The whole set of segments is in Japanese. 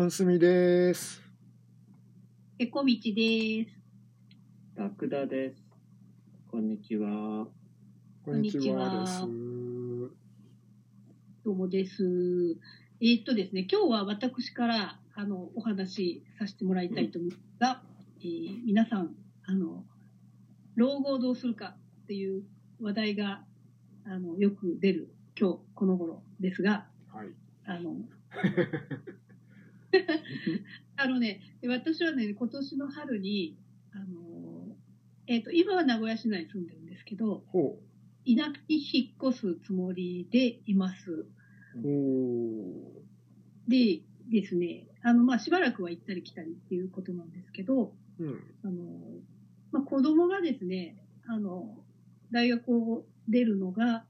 おんすみです。えこみちです。たくだです。こんにちは。こんにちはです。どうもです。ですね、今日は私からお話しさせてもらいたいと思いますが、皆さん老後をどうするかっていう話題がよく出る今日この頃ですが、はい、私はね、今年の春に今は名古屋市内に住んでるんですけど、田舎に引っ越すつもりでいます。でですね、しばらくは行ったり来たりっていうことなんですけど、子供がですね、大学を出るのが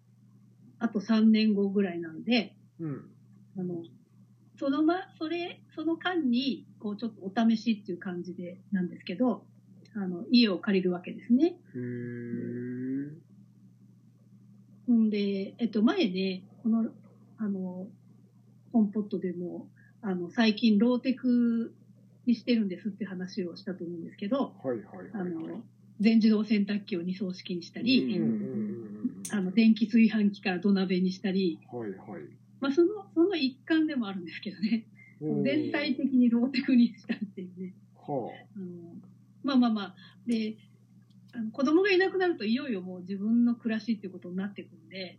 あと3年後ぐらいなので、その間にこうちょっとお試しっていう感じでなんですけど、家を借りるわけですね。前ね、このポンポットでも最近ローテクにしてるんですって話をしたと思うんですけど、全自動洗濯機を2槽式にしたり、電気炊飯器から土鍋にしたり、その一環でもあるんですけどね、全体的にローテクにしたっていうね。で、子供がいなくなるといよいよもう自分の暮らしっていうことになってくんで、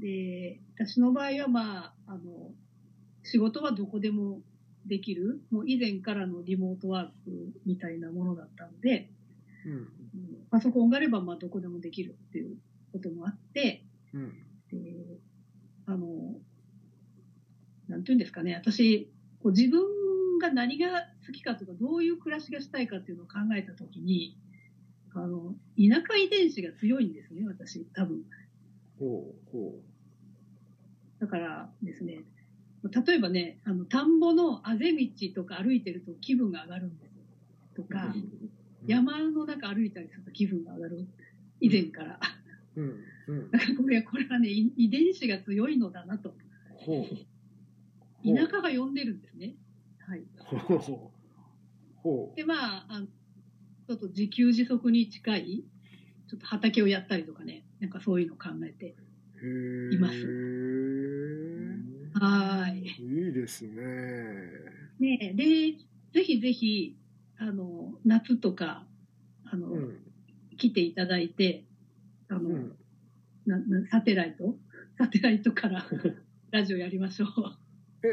で、私の場合は仕事はどこでもできる、もう以前からのリモートワークみたいなものだったので、パソコンがあればどこでもできるっていうこともあって、なんていうんですかね、私、自分が何が好きかとか、どういう暮らしがしたいかっていうのを考えたときに、田舎遺伝子が強いんですね、私、多分。だからですね、例えばね、田んぼのあぜ道とか歩いてると気分が上がるんですとか、山の中歩いたりすると気分が上がる、以前から。これはね、遺伝子が強いのだなと。田舎が呼んでるんですね。で、ちょっと自給自足に近い、ちょっと畑をやったりとかね、なんかそういうのを考えています。いいですね。で、ぜひぜひ、夏とか、来ていただいて、サテライトからラジオやりましょう。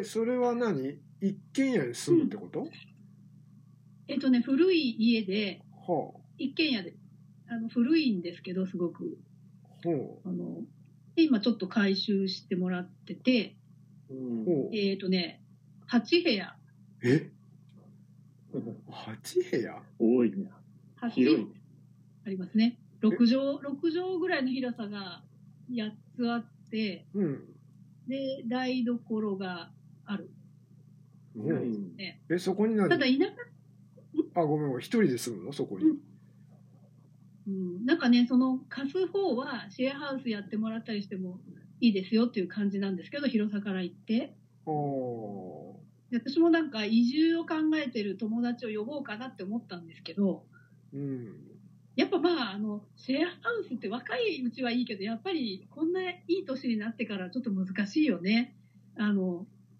それは何？一軒家で住むってこと？古い家で、一軒家で、古いんですけど、すごく。今ちょっと改修してもらってて、8部屋。8部屋？多いな。広い。ありますね。6畳ぐらいの広さが8つあって、で、台所がある。そこに何？ただ田舎。一人で住むの？そこに。なんかね、その貸す方はシェアハウスやってもらったりしてもいいですよっていう感じなんですけど、広さから言って。私もなんか移住を考えてる友達を呼ぼうかなって思ったんですけど、やっぱシェアハウスって若いうちはいいけど、やっぱりこんないい年になってからちょっと難しいよね。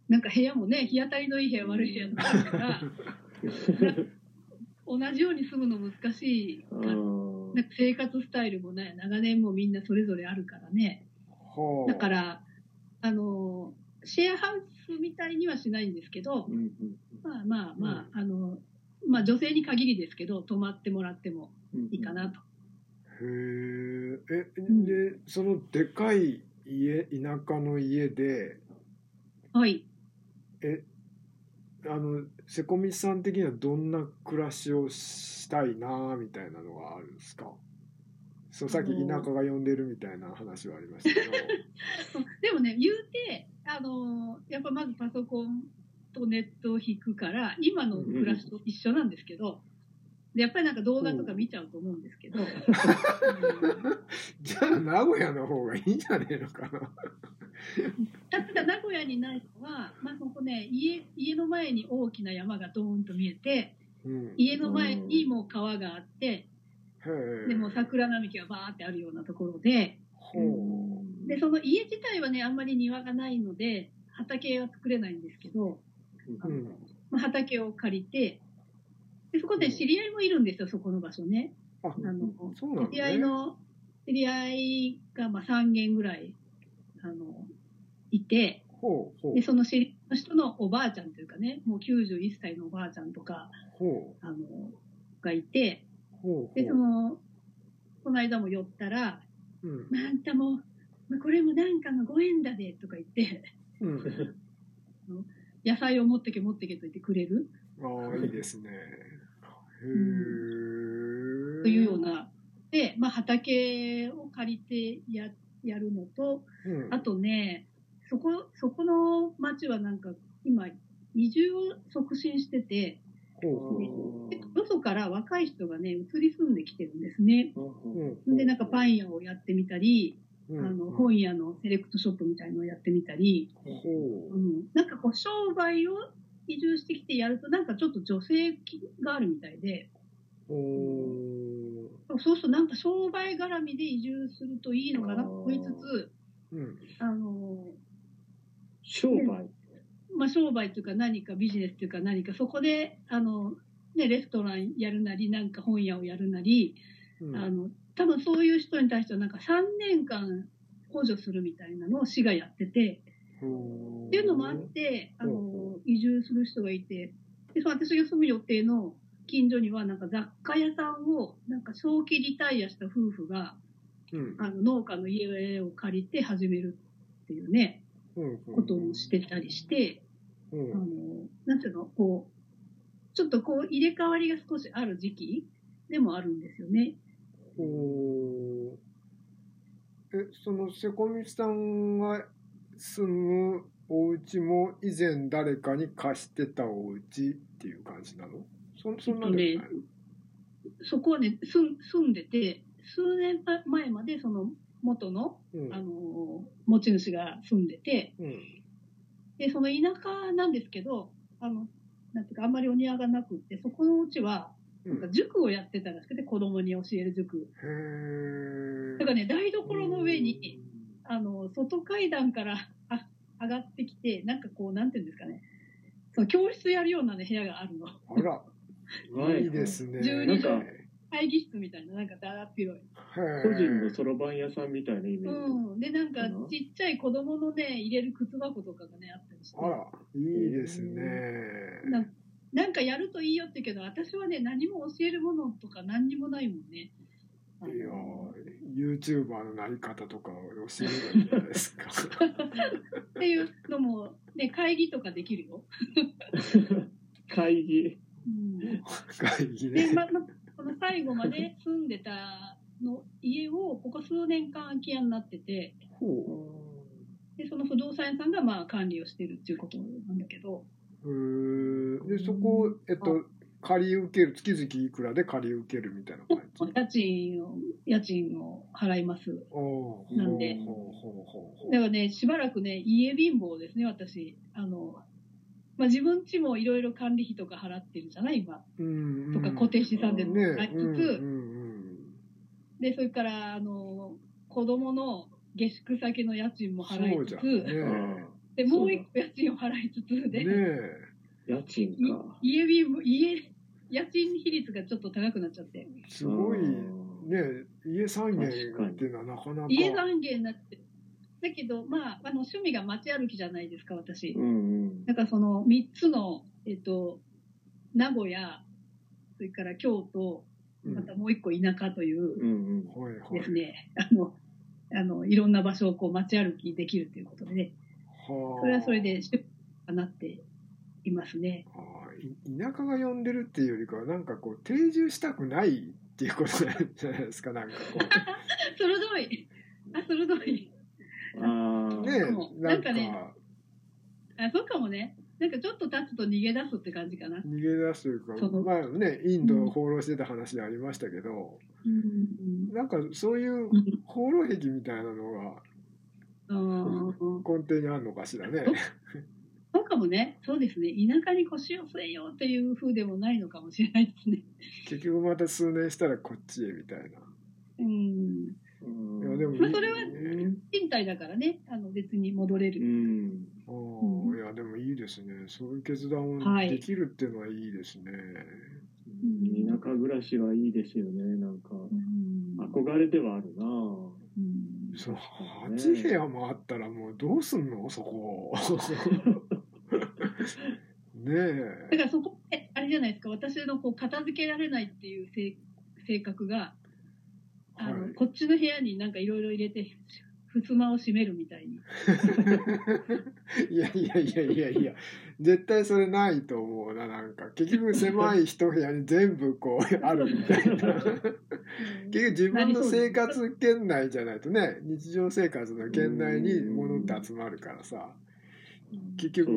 なんか部屋もね、日当たりのいい部屋悪い部屋とかあるから同じように住むの難しいから、なんか生活スタイルもね、長年もみんなそれぞれあるからね。だからシェアハウスみたいにはしないんですけど、女性に限りですけど、泊まってもらってもいいかなと。で、そのでかい家、田舎の家で、セコミさん的にはどんな暮らしをしたいなみたいなのがあるんですか？さっき田舎が呼んでるみたいな話はありましたけどでもね、言うてやっぱまずパソコンとネットを引くから今の暮らしと一緒なんですけど、でやっぱりなんか動画とか見ちゃうと思うんですけど、じゃあ名古屋の方がいいんじゃねえのかな。ただ名古屋にないのは、まあ、ここね 家の前に大きな山がドーンと見えて、うん、家の前にもう川があって、うん、でもう桜並木がバーってあるようなところで、うん、でその家自体はねあんまり庭がないので畑は作れないんですけど、うんまあ、畑を借りてでそこで知り合いもいるんですよそこの場所ね。あのそうなん、ね、知り合いがまあ3軒ぐらいいて、でその知り合いの人のおばあちゃんというかねもう91歳のおばあちゃんとかがいて、でそのこの間も寄ったら、うんまあんたもこれもなんかのご縁だでとか言って、うん、野菜を持ってけと言ってくれる。ああいいですね。へえ、うん。というようなで、まあ、畑を借りてやるのと、うん、あとねそこの町はなんか今移住を促進してて、よそから若い人がね移り住んできてるんですね。でなんかパン屋をやってみたり、本屋のセレクトショップみたいのをやってみたり、なんかこう商売を移住してきてやるとなんかちょっと女性があるみたいで、そうするとなんか商売絡みで移住するといいのかなと思いつつ、商売、まあ、商売というか何かビジネスというか何かそこでね、レストランやるなりなんか本屋をやるなり、多分そういう人に対してはなんか3年間補助するみたいなのを市がやっててっていうのもあって移住する人がいて、で私が住む予定の近所にはなんか雑貨屋さんをなんか早期リタイアした夫婦が、農家の家を借りて始めるっていうね、ことをしてたりして、なんていうのこうちょっとこう入れ替わりが少しある時期でもあるんですよね。そのセコミさんが住むお家も以前誰かに貸してたお家っていう感じなの？そんなでもないの？そこはね住んでて数年前までその元の、持ち主が住んでて、でその田舎なんですけどなんていうかあんまりお庭がなくってそこのうちはなんか塾をやってたらしくて子供に教える塾。だからね台所の上に外階段から上がってきてなんかこうなんていうんですかねその教室やるような、ね、部屋があるの。あらいいですね。12畳会議室みたいななんかだらっ広い。個人のそろばん屋さんみたいなイメージ。でなんかちっちゃい子供のね入れる靴箱とかがねあったりして。あらいいですね。なんかやるといいよって言うけど私はね何も教えるものとか何にもないもんね。いやYouTuber のなり方とか教えるんじゃないですか。っていうのもね会議とかできるよ。会議。会議ね。でこの最後まで住んでたの家をここ数年間空き家になってて、でその不動産屋さんがまあ管理をしてるっていうことなんだけど。でそこを、借り受ける月々いくらで借り受けるみたいな感じ。家賃を払います。なんでだからねしばらくね家貧乏ですね私まあ、自分家もいろいろ管理費とか払ってるじゃない今、とか固定資産税とか払いつつ、でそれから子供の下宿先の家賃も払いつつ。でもう一個家賃を払いつつで、家賃か家賃比率がちょっと高くなっちゃってすごいね。家3軒っていうのはなかなか家3軒になってだけど、まあ、趣味が街歩きじゃないですか私、だからその3つの、名古屋それから京都またもう一個田舎というですねいろんな場所をこう街歩きできるということでねそれはそれでしかなっていますね。田舎が呼んでるっていうよりかはなんかこう定住したくないっていうことなんじゃないですかなんかこう鋭い鋭いねなんかねあそうかもねなんかちょっと経つと逃げ出すって感じかな。逃げ出すというか、まあね、インドを放浪してた話ありましたけど、うん、なんかそういう放浪癖みたいなのが根底にあるのかしらね。そうかもね。そうですね。田舎に腰を据えようっていう風でもないのかもしれないですね。結局また数年したらこっちへみたいな。うん。いやでもまあ、それは賃貸だからね、別に戻れる。うん。お、いやでもいいですね。そういう決断をできるっていうのはいいですね。はい、田舎暮らしはいいですよね。なんか憧れではあるな。うん、そう、8部屋もあったらもうどうすんのそこ。ねえ。だからそこあれじゃないですか。私のこう片付けられないっていう性格が。はい、こっちの部屋になんかいろいろ入れて襖を閉めるみたいにいやいやいやいやいや絶対それないと思うな。なんか結局狭い一部屋に全部こうあるみたいな結局自分の生活圏内じゃないとね、日常生活の圏内に物って集まるからさ、結局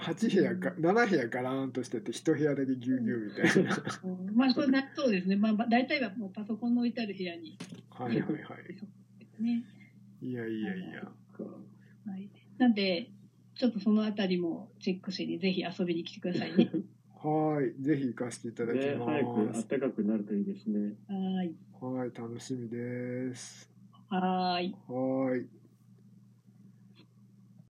8部屋か7部屋ガラーンとしてて1部屋だけぎゅうぎゅうみたいなまあそうですね、まあ、大体はもうパソコンの置いてある部屋に、はいはいはいね、いやいやいや、はい、なんでちょっとそのあたりもチェックしにぜひ遊びに来てくださいねはいぜひ行かせていただきます。早く暖かくなるといいですね。はいはい、楽しみです。はいはい。